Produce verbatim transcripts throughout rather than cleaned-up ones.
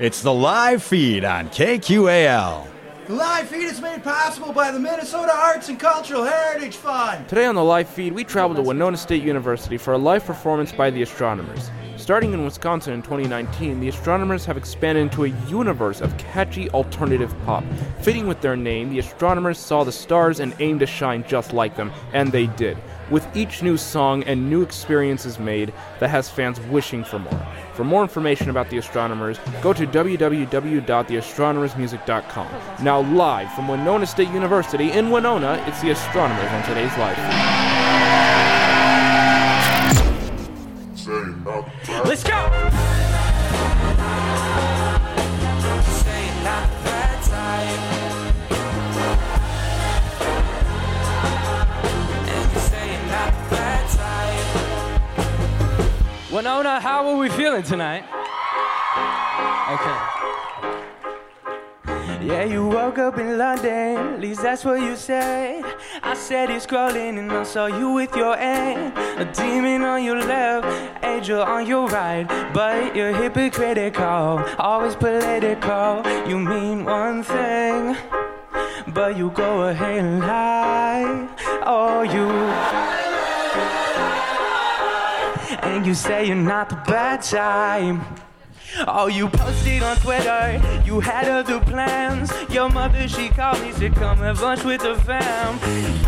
It's the live feed on K Q A L. The live feed is made possible by the Minnesota Arts and Cultural Heritage Fund. Today on the live feed, we travel to Winona State University for a live performance by The Astronomers. Starting in Wisconsin in twenty nineteen, The Astronomers have expanded into a universe of catchy alternative pop. Fitting with their name, The Astronomers saw the stars and aimed to shine just like them, and they did, with each new song and new experiences made that has fans wishing for more. For more information about The Astronomers, go to w w w dot the astronomers music dot com. Now live from Winona State University in Winona, it's The Astronomers on today's live feed. Let's go! Winona, how are we feeling tonight? Okay. Yeah, you woke up in London, at least that's what you said. I said you scrolling and I saw you with your aunt. A demon on your left, angel on your right. But you're hypocritical, always political. You mean one thing, but you go ahead and lie. Oh, you... And you say you're not the bad type. Oh, you posted on Twitter, you had other plans. Your mother, she called me to come have lunch with the fam.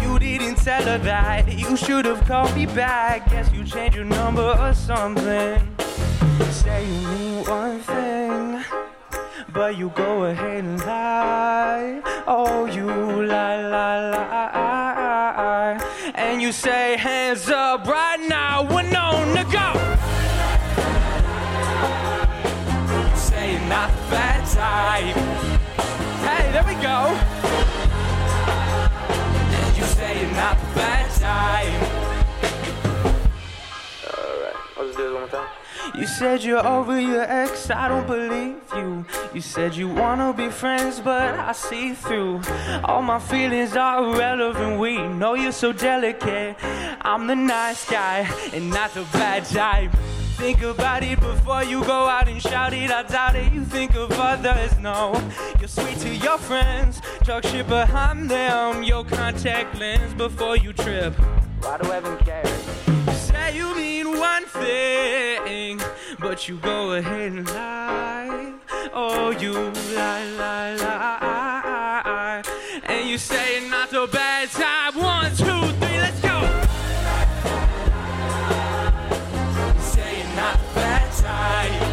You didn't tell her that, you should have called me back. Guess you changed your number or something. Say you mean one thing, but you go ahead and lie. Oh, you lie, lie, lie, lie. And you say, hands up right now, Winona, go! Say you're not the bad type. Hey, there we go! And you say you're not the bad type. Alright, I'll just do this one more time. You said you're over your ex, I don't believe you. You said you wanna be friends, but I see through. All my feelings are irrelevant, we know you're so delicate. I'm the nice guy, and not the bad type. Think about it before you go out and shout it. I doubt it, you think of others, no. You're sweet to your friends, talk shit behind them. Your contact lens before you trip. Why do I even care? Say you mean one thing, but you go ahead and lie. Oh, you lie, lie, lie. And you say it's not the bad type. One, two, three, let's go. Say it's not the bad type.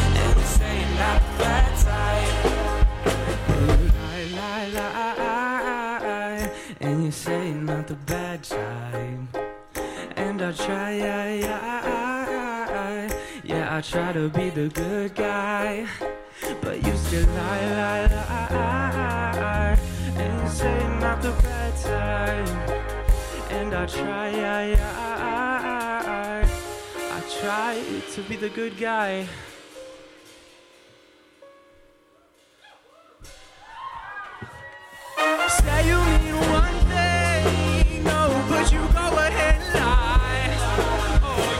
And you say it's not the bad type. Lie, lie, lie. And you say you're not the bad type. And I try, I, I, I, yeah, I try to be the good guy, but you still lie, lie, lie. And you say you're not the bad type. And I try, I, I, I, I try to be the good guy. Say you mean one thing, no, but you go ahead and lie. Oh.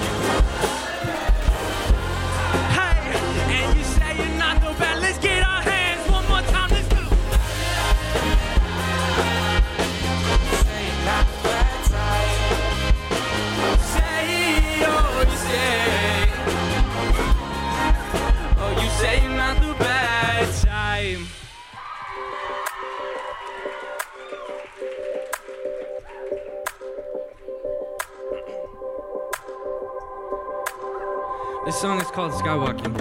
Hey, and you say you're not the bad. Let's get our hands one more time. Let's do. Say you're not the bad type. Say, oh, you say, oh, you say you're not the bad type. This song is called Skywalking.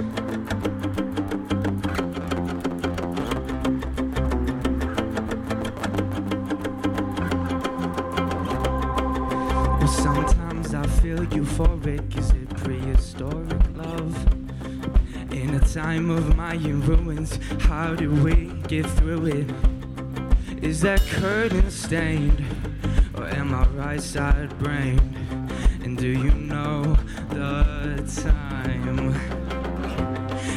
Well, sometimes I feel euphoric. Is it prehistoric love? In a time of Mayan ruins, how do we get through it? Is that curtain stained? Or am I right side brained? And do you know the time?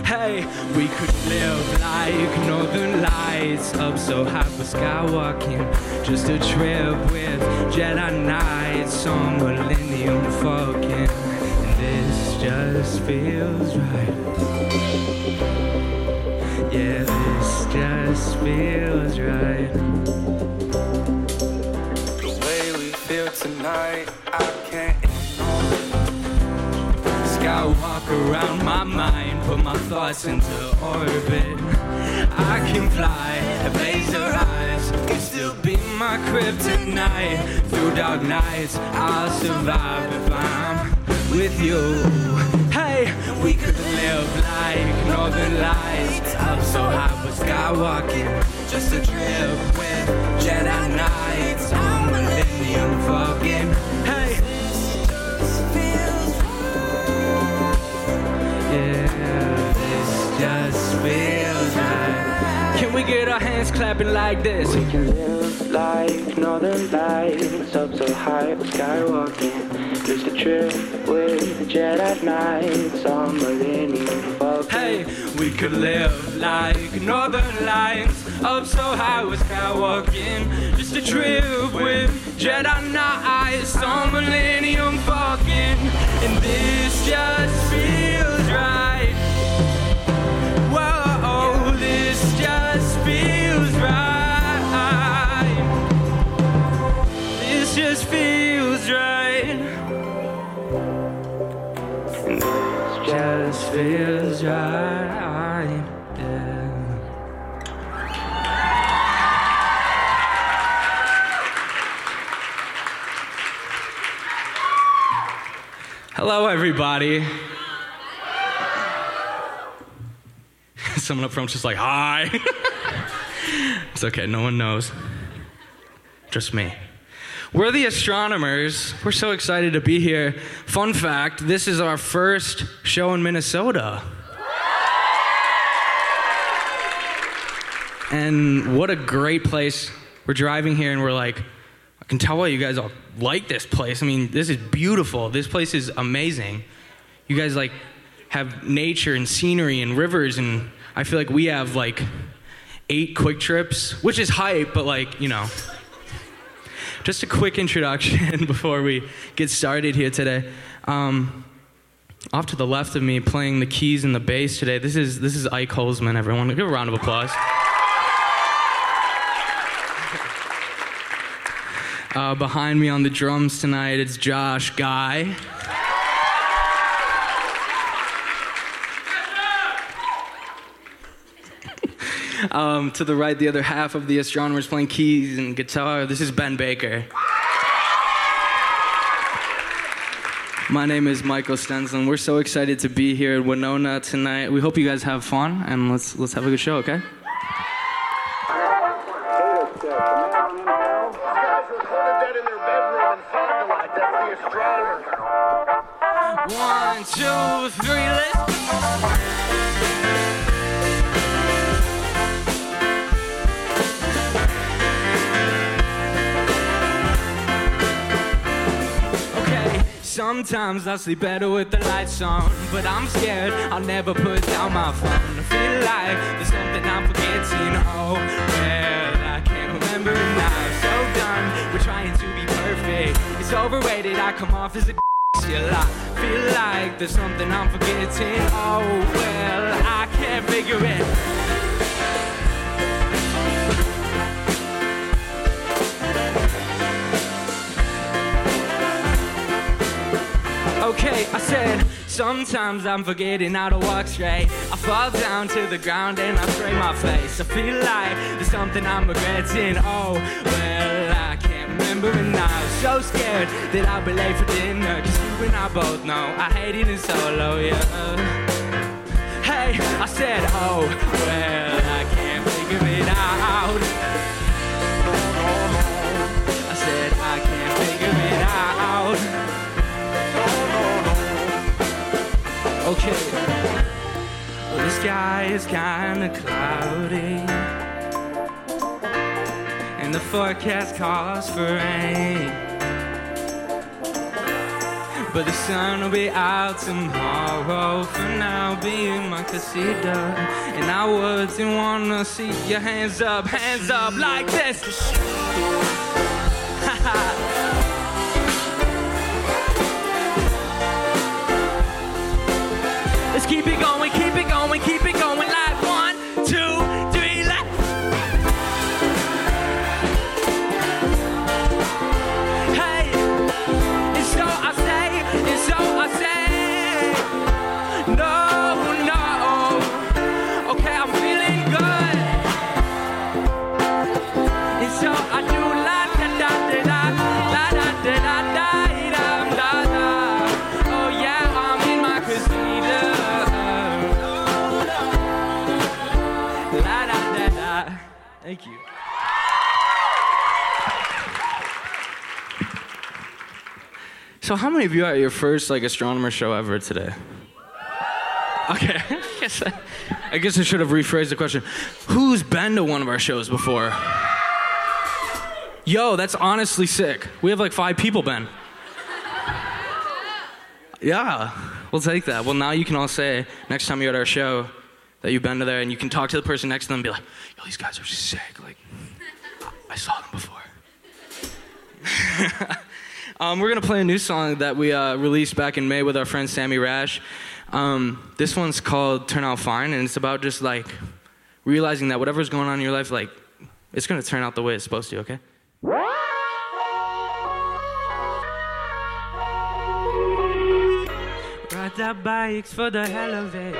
Hey, we could live like northern lights, up so high for skywalking. Just a trip with Jedi Knights on Millennium Falcon. And this just feels right. Yeah, this just feels right. The way we feel tonight, I can't ignore it. Skywalk around my mind, put my thoughts into orbit. I can fly, laser eyes, you still be my kryptonite. Through dark nights, I'll survive if I'm with you. Hey, we could live like northern lights, up so high we're skywalking, just a trip with Jedi Knights. I'm Millennium Falcon. Hey, this just feels right. Yeah, this just feels right. Can we get our hands clapping like this? We can live like northern lights, up so high we're skywalking, just a trip with the Jedi Knights on Millennium Falcon. Hey, we could live like northern lights, up so high we're skywalking, just a trip with Jedi Knights on Millennium Falcon. And this just feels right. Whoa, this just feels right. This just feels right. Just feels right, yeah. Hello, everybody. Someone up front's just like, hi. It's okay, no one knows. Just me. We're the Astronomers. We're so excited to be here. Fun fact, this is our first show in Minnesota. And what a great place. We're driving here and we're like, I can tell why you guys all like this place. I mean, this is beautiful. This place is amazing. You guys like have nature and scenery and rivers, and I feel like we have like eight quick trips, which is hype, but like, you know. Just a quick introduction before we get started here today. Um, off to the left of me, playing the keys and the bass today, this is this is Ike Holzman, everyone. Give a round of applause. Uh, behind me on the drums tonight, it's Josh Guy. Um, to the right, the other half of the Astronomers playing keys and guitar. This is Ben Baker. My name is Michael Stenzel, and we're so excited to be here at Winona tonight. We hope you guys have fun, and let's let's have a good show, okay? One, two, three, let's go. Sometimes I sleep better with the lights on, but I'm scared I'll never put down my phone. I feel like there's something I'm forgetting. Oh, well, I can't remember now. I'm so done with trying to be perfect. It's overrated, I come off as a d***. Still, I feel like there's something I'm forgetting. Oh, well, I can't figure it. Okay, I said, sometimes I'm forgetting how to walk straight. I fall down to the ground and I spray my face. I feel like there's something I'm regretting. Oh, well, I can't remember and I'm so scared that I'll be late for dinner, 'cause you and I both know I hate eating solo, yeah. Hey, I said, oh, well, I can't figure it out. I said, I can't figure it out. Okay, well, the sky is kinda cloudy, and the forecast calls for rain, but the sun will be out tomorrow. For now, be in my casita, and I wouldn't wanna see your hands up, hands up like this. Just keep it going, keep it going, keep it going. Live one, two, three, live. Hey, and so I say, and so I say, no, no. Okay, I'm feeling good. And so I do la da da da da da da da da da da da. Oh yeah, I'm in my casita. Thank you. So how many of you are at your first like astronomer show ever today? Okay, I guess I, I guess I should have rephrased the question. Who's been to one of our shows before? Yo, that's honestly sick. We have like five people, Ben. Yeah, we'll take that. Well, now you can all say next time you're at our show that you've been to there, and you can talk to the person next to them and be like, yo, these guys are sick. Like, I saw them before. um, we're going to play a new song that we uh, released back in May with our friend Sammy Rash. Um, this one's called Turn Out Fine, and it's about just, like, realizing that whatever's going on in your life, like, it's going to turn out the way it's supposed to, okay? Ride our bikes for the hell of it.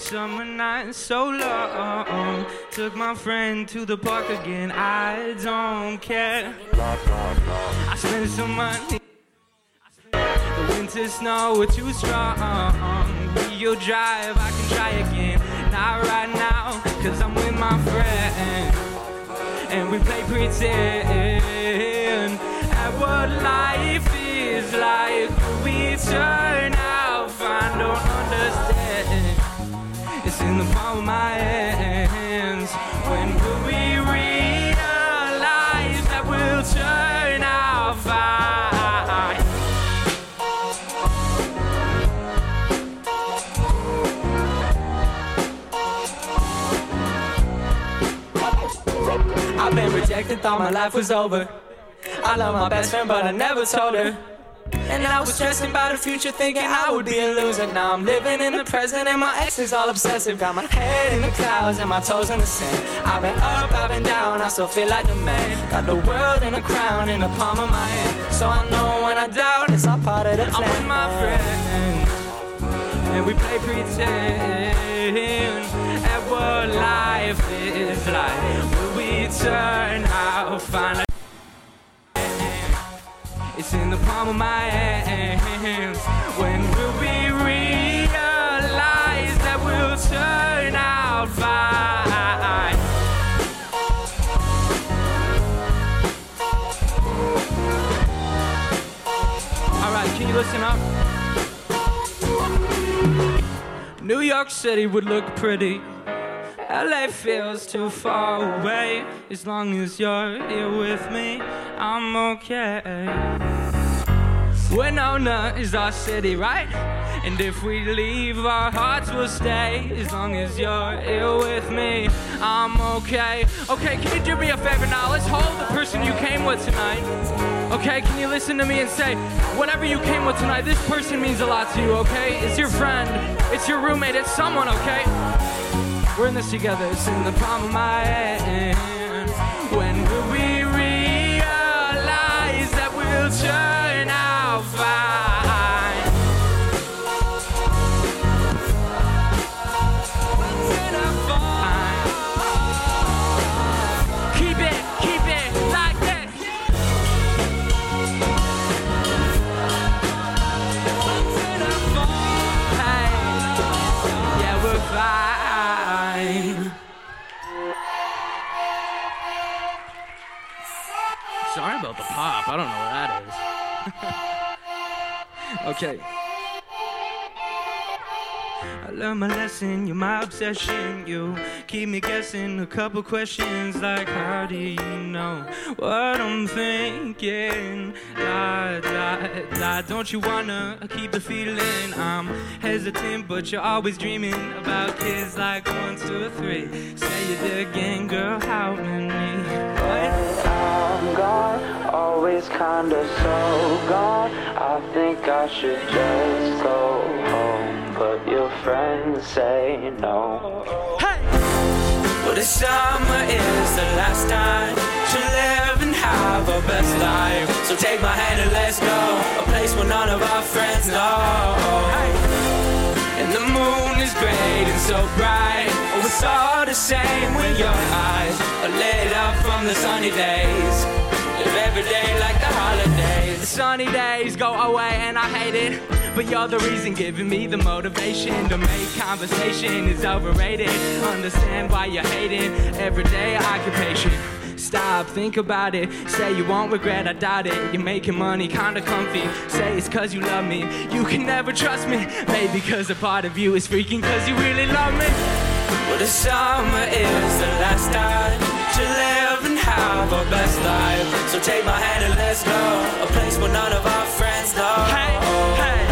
Summer night so long. Took my friend to the park again. I don't care. I spent some money. The winter snow was too strong. Real drive, I can try again. Not right now, cause I'm with my friend. And we play pretend at what life is like. We turn out fine, don't understand. It's in the palm of my hands. When will we realize that we'll turn our fire? I've been rejected, thought my life was over. I love my best friend, but I never told her. And I was stressing about the future, thinking I would be a loser. Now I'm living in the present and my ex is all obsessive. Got my head in the clouds and my toes in the sand. I've been up, I've been down, I still feel like the man. Got the world in a crown in the palm of my hand. So I know when I doubt, it's all part of the plan. I'm with my friends and we play pretend at what life is like. Will we turn out fine? It's in the palm of my hands. When will we realize that we'll turn out fine? All right, can you listen up? New York City would look pretty. L A feels too far away. As long as you're here with me, I'm okay. Winona is our city, right? And if we leave, our hearts will stay. As long as you're here with me, I'm okay. Okay, can you do me a favor now? Let's hold the person you came with tonight. Okay, can you listen to me and say, whatever you came with tonight, this person means a lot to you, okay? It's your friend, it's your roommate, it's someone, okay? We're in this together, it's in the palm of my hand. When will we realize that we'll turn out fine? Turn out fine. Keep it, keep it like this. Turn out fine. Hey, yeah, we're fine. Sorry about the pop. I don't know what that is. Okay. I learned my lesson. You're my obsession. You keep me guessing. A couple questions like, how do you know what I'm thinking? La, la, la. Don't you wanna keep the feeling? I'm hesitant, but you're always dreaming about kids like one, two, three. Say it again, girl. How many? What? I'm gone, always kinda so gone. I think I should just go home. but your friends say no. Hey! Well, this summer is the last time to live and have our best life. So take my hand and let's go, a place where none of our friends know. Hey! And the moon is great and so bright, oh, it's all the same when your eyes are lit up from the sunny days. Live every day like the holidays. The sunny days go away and I hate it, but you're the reason giving me the motivation to make conversation is overrated. Understand why you're hating everyday occupation. Stop, think about it. Say you won't regret, I doubt it. You're making money kinda comfy. Say it's cause you love me. You can never trust me. Maybe cause a part of you is freaking cause you really love me. Well, the summer is the last time to live and have our best life. So take my hand and let's go, a place where none of our friends know. Hey, hey.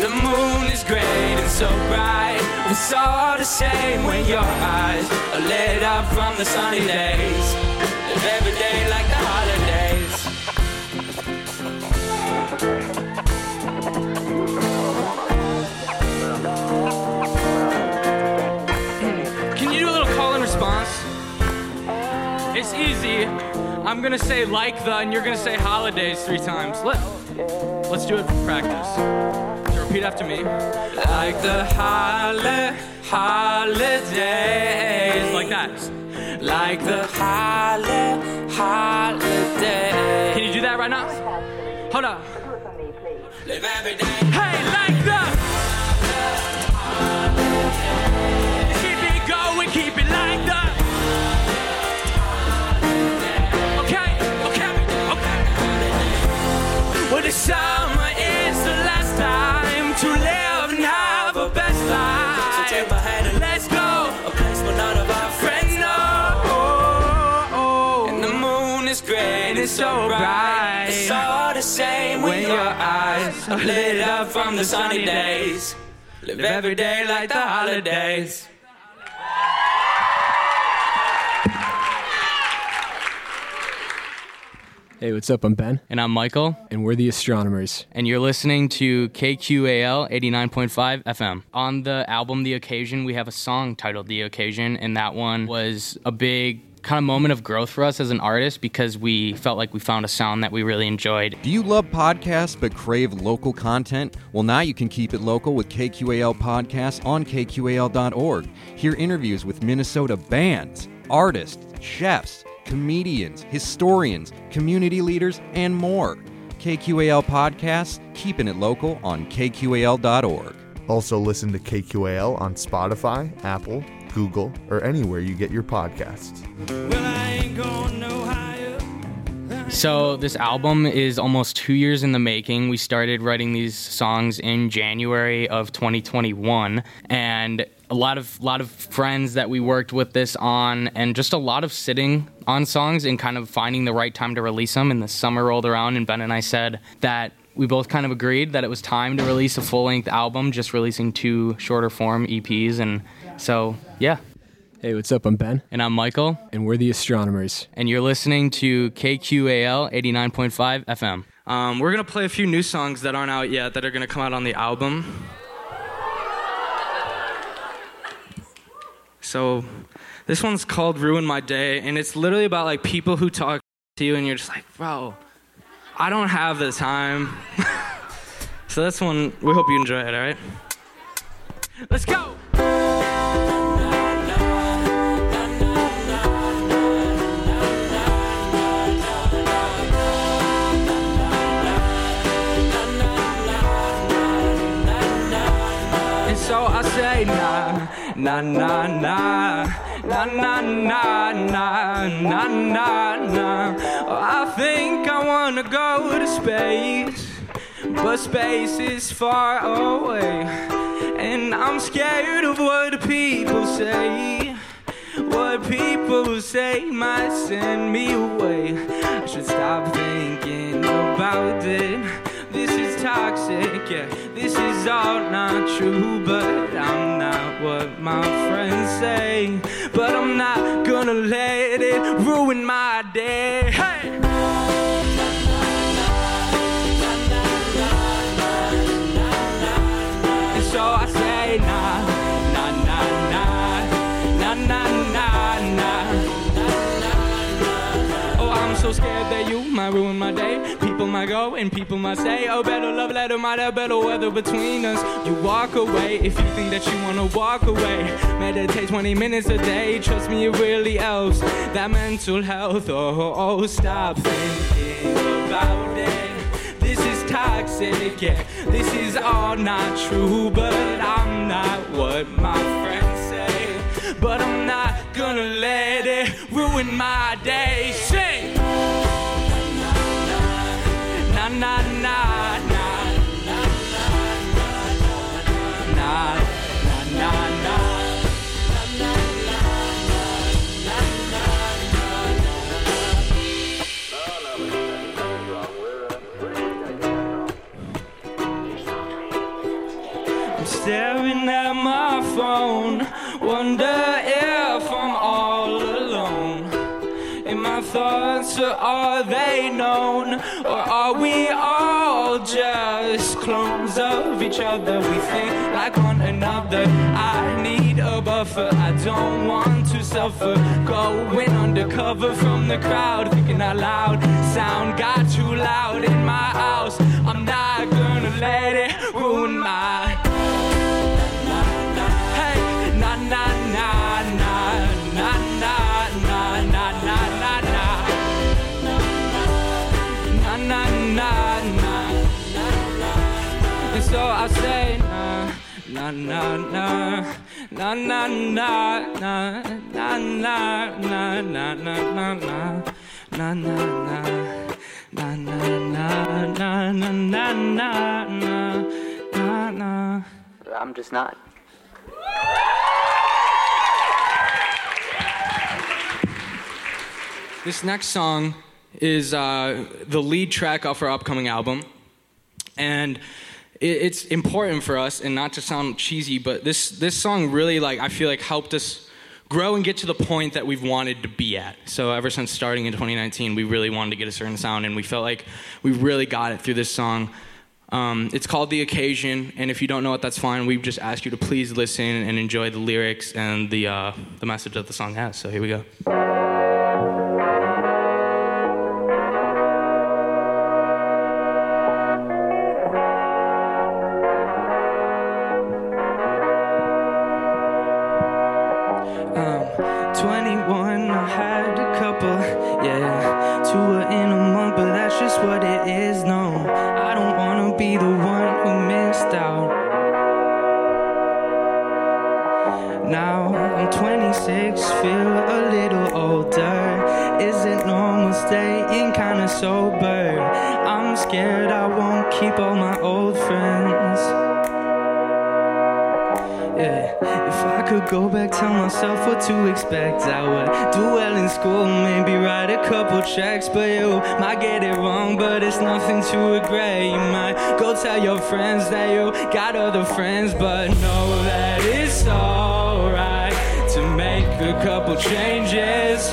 The moon is great and so bright, it's all the same when your eyes are lit up from the sunny days. Live every day like the holidays. Can you do a little call and response? It's easy. I'm gonna say like the, and you're gonna say holidays three times. Let, let's do it for practice. Repeat after me. Like the holi- holidays. Like that. Like the holi- holidays. Can you do that right now? Hold on. Live every day. Hey, like the. Keep it going, keep it like the. Okay, okay, okay. Well, the summer is the last time to live and have a best life. So take my hand and let's go, a place where none of our friends know. And the moon is great, it's so bright, it's all the same when your eyes are lit up from the sunny days. Live every day like the holidays. Hey, what's up? I'm Ben. And I'm Michael. And we're The Astronomers. And you're listening to K Q A L eighty-nine point five F M. On the album The Occasion, we have a song titled The Occasion, and that one was a big kind of moment of growth for us as an artist because we felt like we found a sound that we really enjoyed. Do you love podcasts but crave local content? Well, now you can keep it local with K Q A L podcasts on K Q A L dot org. Hear interviews with Minnesota bands, artists, chefs, comedians, historians, community leaders, and more. K Q A L Podcasts, keeping it local on K Q A L dot org. Also listen to K Q A L on Spotify, Apple, Google, or anywhere you get your podcasts. Well, I ain't going no higher. So this album is almost two years in the making. We started writing these songs in January of twenty twenty-one, and a lot of lot of friends that we worked with this on, and just a lot of sitting on songs and kind of finding the right time to release them. And the summer rolled around, and Ben and I said that we both kind of agreed that it was time to release a full-length album, just releasing two shorter-form E Ps. And so, yeah. Hey, what's up? I'm Ben. And I'm Michael. And we're The Astronomers. And you're listening to K Q A L eighty-nine point five F M. Um, we're going to play a few new songs that aren't out yet that are going to come out on the album. So this one's called Ruin My Day, and it's literally about like people who talk to you and you're just like, bro, I don't have the time. So this one, we hope you enjoy it, all right? Let's go! And so I say nah. Na na na, na na na na, na na na. Oh, I think I wanna go to space, but space is far away, and I'm scared of what people say. What people say might send me away. I should stop thinking about it. This is toxic, yeah. This is all not true, but I'm not what my friends say. But I'm not gonna let it ruin my day. Hey! And so I say nah, nah, nah, nah, nah, nah, nah, nah. Oh, I'm so scared that you might ruin my day. People might go and people might say, oh, better love letter might have better weather between us. You walk away if you think that you wanna walk away. Meditate twenty minutes a day. Trust me, it really helps. That mental health. Oh, oh, stop thinking about it. Toxic, yeah, this is all not true, but I'm not what my friends say, but I'm not gonna let it ruin my day. Sing! Na na na na na na na na na. Staring at my phone, wonder if I'm all alone. And my thoughts are, are they known? Or are we all just clones of each other? We think like one another. I need a buffer, I don't want to suffer. Going undercover from the crowd, thinking out loud. Sound got too loud in my house. I'm not gonna let it ruin my... Na na na na na na na na na na na na na na. And so I say na na na na na na na na na na na na na na na na na na na na na na na na na. I'm just not. This next song is uh, the lead track off our upcoming album, and it, it's important for us, and not to sound cheesy, but this this song really, like, I feel like helped us grow and get to the point that we've wanted to be at. So ever since starting in twenty nineteen, we really wanted to get a certain sound, and we felt like we really got it through this song. Um, it's called The Occasion, and if you don't know it, that's fine. We just ask you to please listen and enjoy the lyrics and the uh, the message that the song has. So here we go. To expect I would do well in school, maybe write a couple checks, but you might get it wrong, but it's nothing to regret. You might go tell your friends that you got other friends, but know that it's alright to make a couple changes.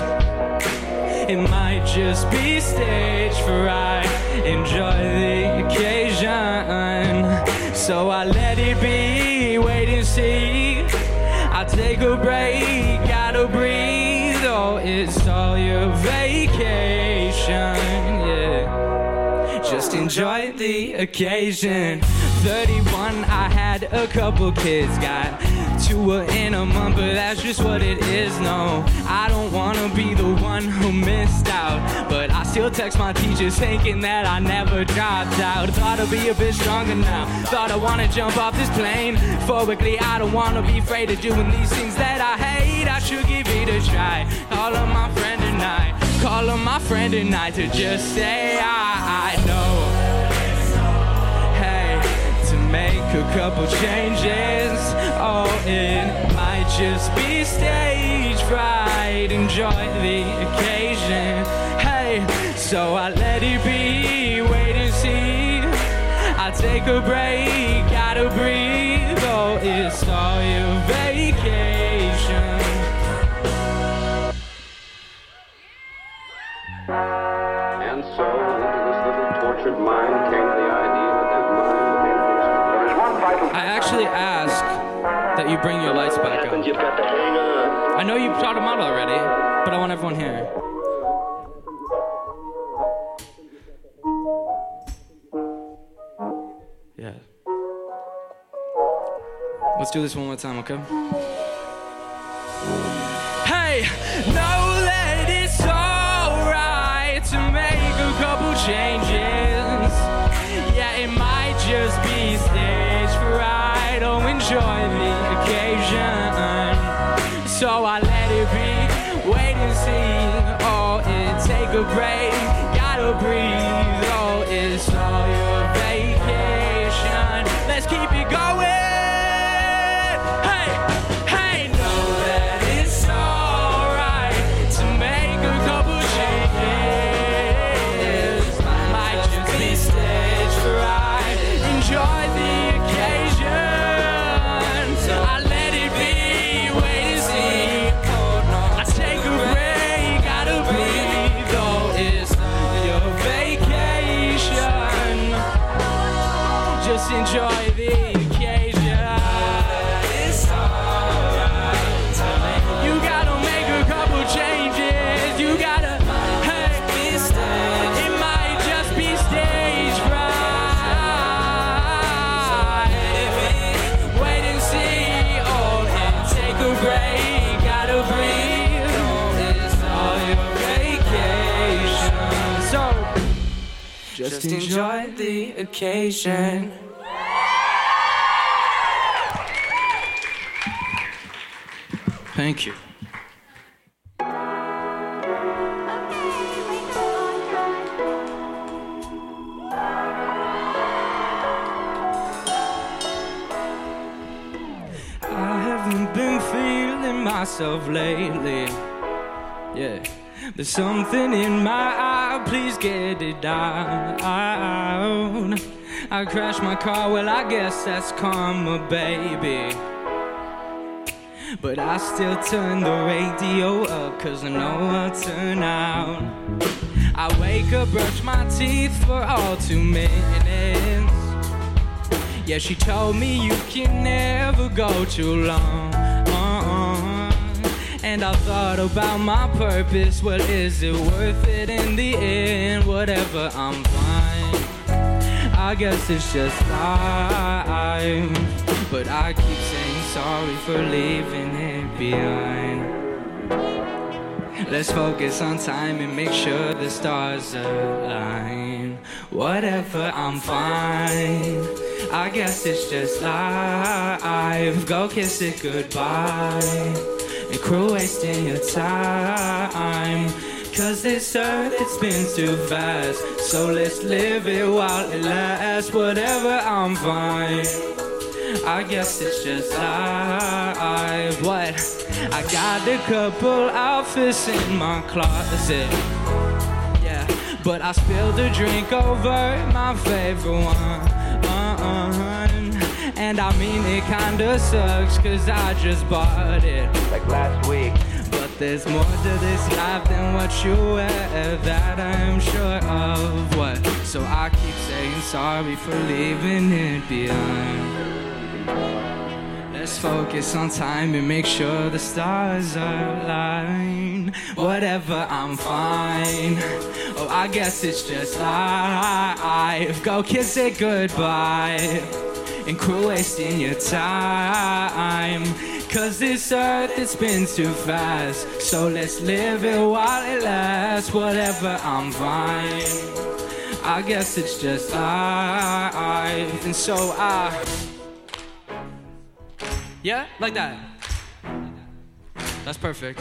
It might just be stage fright. Enjoy the occasion, so I let it be. Wait and see. I take a break, gotta breathe. Oh, it's all your vacation, yeah. Just enjoy the occasion. thirty-one, I had a couple kids, got two in a month, but that's just what it is. No, I don't wanna be the one who missed out, but I still text my teachers thinking that I never dropped out. Thought I'd be a bit stronger now, thought I wanna jump off this plane. Forwardly, I don't wanna be afraid of doing these things that I hate. I should give it a try. Call up my friend tonight, call up my friend tonight to just say I, I know. Make a couple changes. Oh, it might just be stage fright. Enjoy the occasion. Hey, so I let it be. Wait and see. I take a break. Gotta breathe. Oh, it's all your vacation. And so into this little tortured mind came the idea. By I actually ask that you bring your lights back up. I know you've shot them out already, but I want everyone here. Yeah. Let's do this one more time, okay? Hey, know that it's alright to make a couple changes. Yeah, it might just be stage fright. Oh, enjoy the occasion. So I let it be, wait and see. Oh, and take a break, gotta breathe. Oh, it's all your vacation. Let's keep it going. Enjoy the occasion. It's alright. You gotta make a couple changes. You gotta, hey, it might just be stage fright. Wait and see, oh, and take a break. Gotta breathe. It's all your vacation. So, just enjoy the occasion. Thank you. I haven't been feeling myself lately. Yeah, there's something in my eye, please get it down. I crashed my car, well, I guess that's karma, baby. But I still turn the radio up, cause I know I'll turn out. I wake up, brush my teeth for all two minutes. Yeah, she told me you can never go too long. And I thought about my purpose, well, is it worth it in the end? Whatever, I'm fine. I guess it's just life. But I keep saying sorry for leaving it behind. Let's focus on time and make sure the stars align. Whatever, I'm fine. I guess it's just life. Go kiss it goodbye and quit wasting your time. Cause this earth, it spins too fast. So let's live it while it lasts. Whatever, I'm fine. I guess it's just life. What? I got a couple outfits in my closet. Yeah, but I spilled a drink over my favorite one. And I mean it kinda sucks, cause I just bought it like last week. But there's more to this life than what you wear, that I'm sure of. What? So I keep saying sorry for leaving it behind. Let's focus on time and make sure the stars align. Whatever, I'm fine. Oh, I guess it's just life. Go kiss it goodbye and quit wasting your time. Cause this earth, it spins too fast. So let's live it while it lasts. Whatever, I'm fine. I guess it's just life. And so I... Yeah, like that. That's perfect.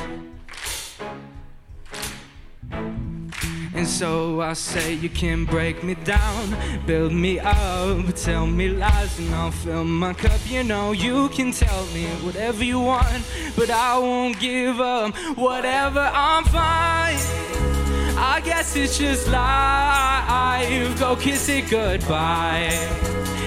And so I say you can break me down, build me up, tell me lies and I'll fill my cup. You know you can tell me whatever you want, but I won't give up. Whatever, I'm fine. I guess it's just life. Go kiss it goodbye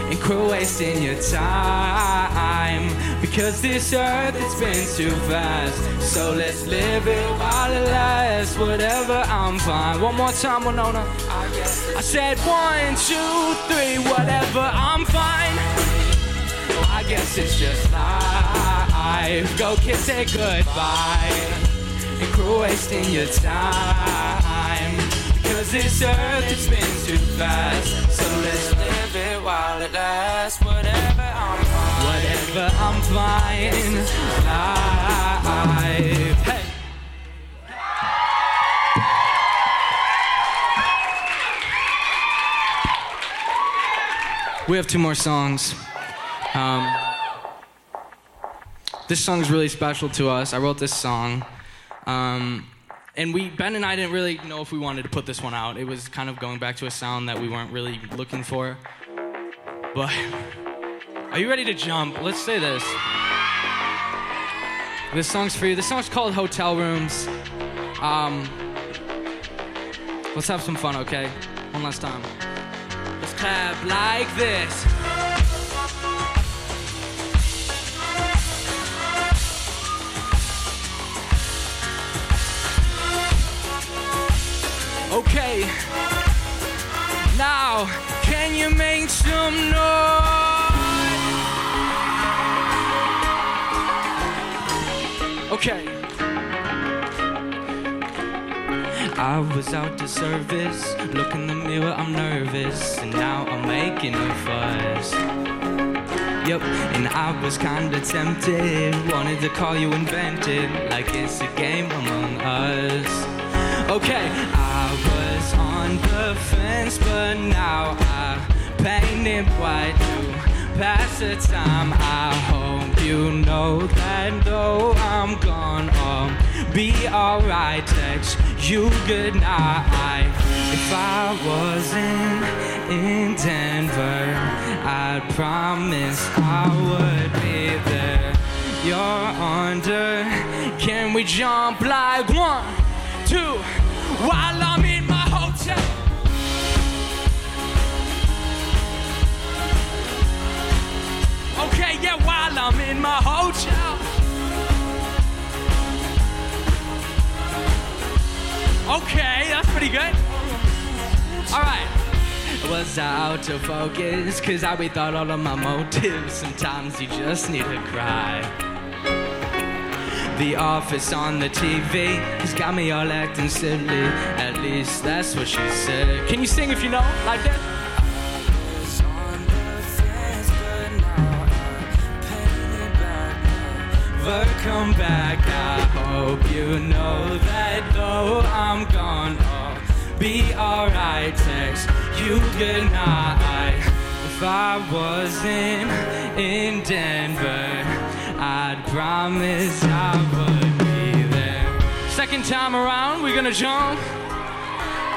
and quit wasting your time. Because this earth, it spins too fast. So let's live it while it lasts. Whatever, I'm fine. One more time, Winona. I said one, two, three. Whatever, I'm fine. guess it's just life. Go kiss it goodbye and quit wasting your time, because this earth, it spins too fast. So let's live it while it lasts. Whatever I'm fine, whatever I'm fine. Life, hey. We have two more songs. Um, this song is really special to us. I wrote this song. Um, and we, Ben and I didn't really know if we wanted to put this one out. It was kind of going back to a sound that we weren't really looking for. But are you ready to jump? Let's say this. This song's for you. This song's called Hotel Rooms. Um, let's have some fun, okay? One last time. Let's clap like this. Okay. Now, can you make some noise? Okay. I was out to service, look in the mirror, I'm nervous, and now I'm making a fuss. Yep, and I was kinda tempted, wanted to call you invented, like it's a game among us. Okay, I was on the fence, but now I painted white to pass the time. I hope you know that though I'm gone, um, be alright, text you goodnight. If I wasn't in Denver, I'd promise I would be there. You're under. Can we jump like one, two, while I'm in my hotel? Okay, yeah, while I'm in my hotel. Okay, that's pretty good. All right. Was I out to focus? Cause I rethought all of my motives. Sometimes you just need to cry. The Office on the T V has got me all acting silly. At least that's what she said. Can you sing if you know, like that? Come back, I hope you know that though I'm gone, I'll be alright, text you goodnight. If I wasn't in Denver, I'd promise I would be there. Second time around, we're gonna jump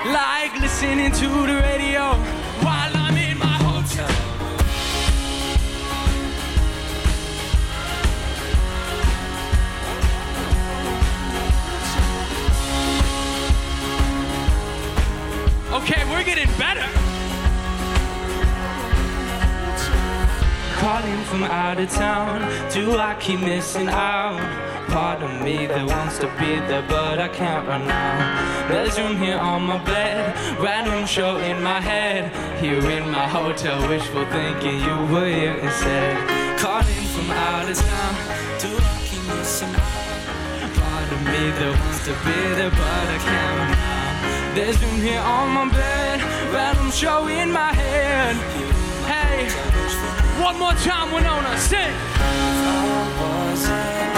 like listening to the radio while I'm in my hotel. Okay, we're getting better. Calling from out of town, do I keep missing out? Part of me that wants to be there, but I can't right now. There's room here on my bed, random show in my head. Here in my hotel, wishful thinking you were here instead. Calling from out of town, do I keep missing out? Part of me that wants to be there, but I can't right now. There's room here on my bed, random show in my head. Hey, one more time, Winona, sing. If I wasn't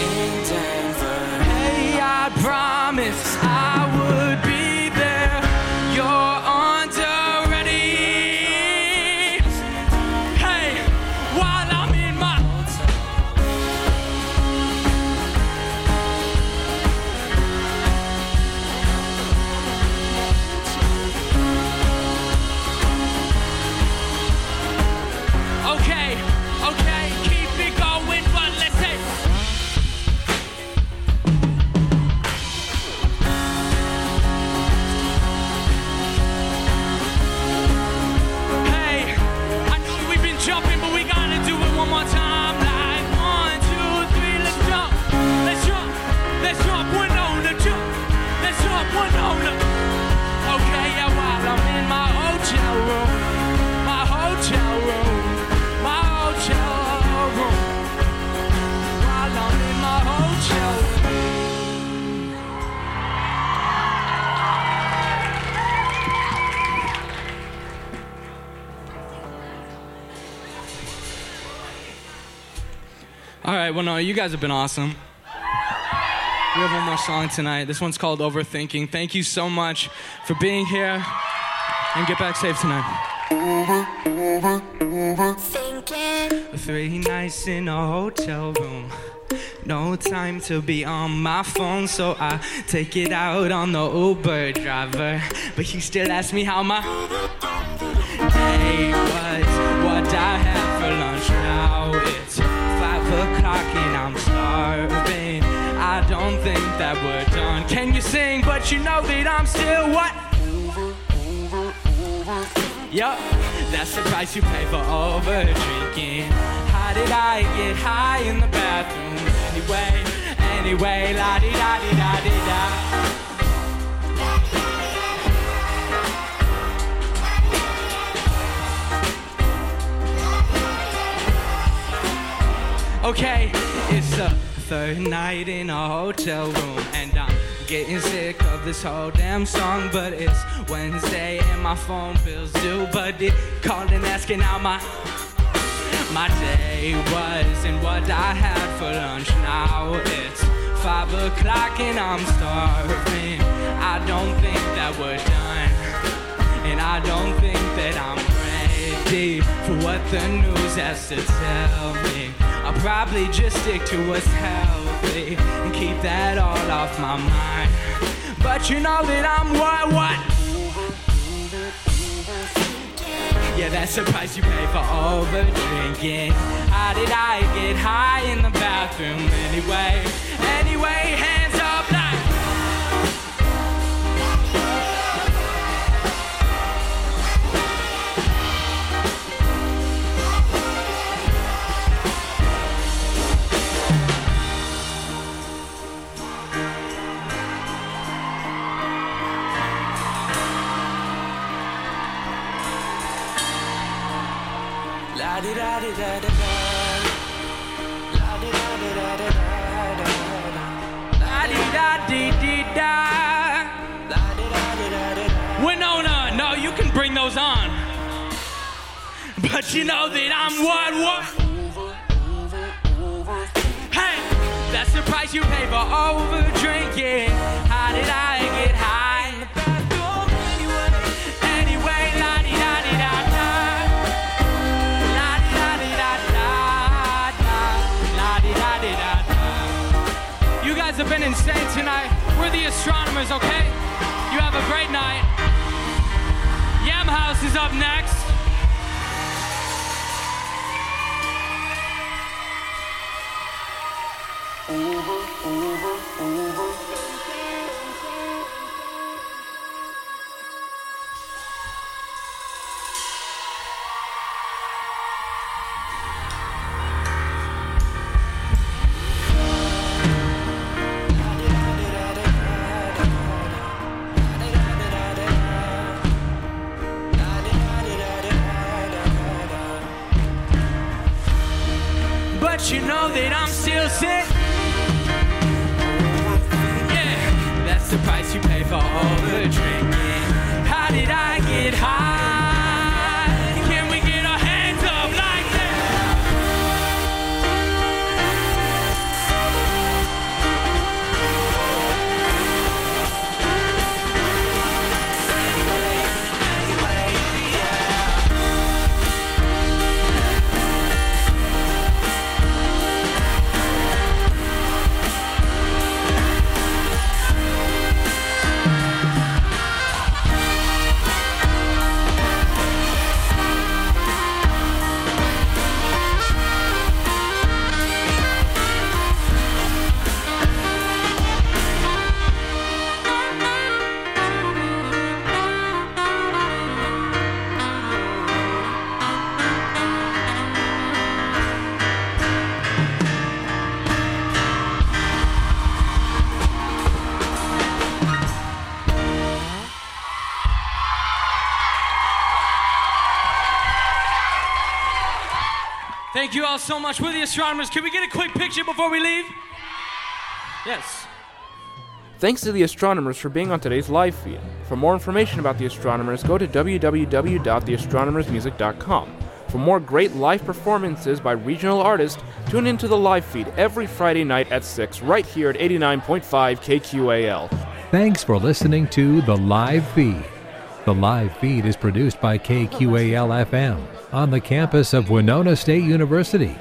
in Denver, hey, I promise I would be there. You're already. Hey, while I'm in my my hotel room, my hotel room, my hotel room. All right, well, no, you guys have been awesome. We have one more song tonight. This one's called Overthinking. Thank you so much for being here, and get back safe tonight. Over, over, overthinking. Three nights in a hotel room. No time to be on my phone, so I take it out on the Uber driver. But he still asks me how my day was, what I had for lunch. Now it's five o'clock and I'm starving. I don't think that we're done. Can you sing? But you know that I'm still what? Over, over, over. Yup, that's the price you pay for over drinking. How did I get high in the bathroom? Anyway, anyway, la di da di da di da. Okay, it's the third night in a hotel room, and I'm getting sick of this whole damn song. But it's Wednesday and my phone feels due, but it called and asking how my My day was and what I had for lunch. Now it's five o'clock and I'm starving. I don't think that we're done, and I don't think that I'm ready for what the news has to tell me. I'll probably just stick to what's healthy and keep that all off my mind. But you know that I'm what, what? Yeah, that's the price you pay for overdrinking. How did I get high in the bathroom? Anyway, anyway, hands up Winona, no, you can bring those on. But you know that I'm what, what? Hey, that's the price you pay for over drinking. How did I get high? Have been insane tonight. We're the Astronomers, okay? You have a great night. Yam House is up next. Over, over, over. You know that I'm still sick. Yeah, that's the price you pay for all the drinking. How did I get high? Can we get our hands up like that. Thank you all so much. We're the Astronomers. Can we get a quick picture before we leave? Yes. Thanks to the Astronomers for being on today's live feed. For more information about the Astronomers, go to w w w dot the astronomers music dot com. For more great live performances by regional artists, tune into the live feed every Friday night at six, right here at eighty-nine point five K Q A L. Thanks for listening to The Live Feed. The Live Feed is produced by K Q A L F M on the campus of Winona State University.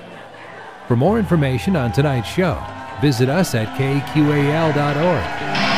For more information on tonight's show, visit us at K Q A L dot org.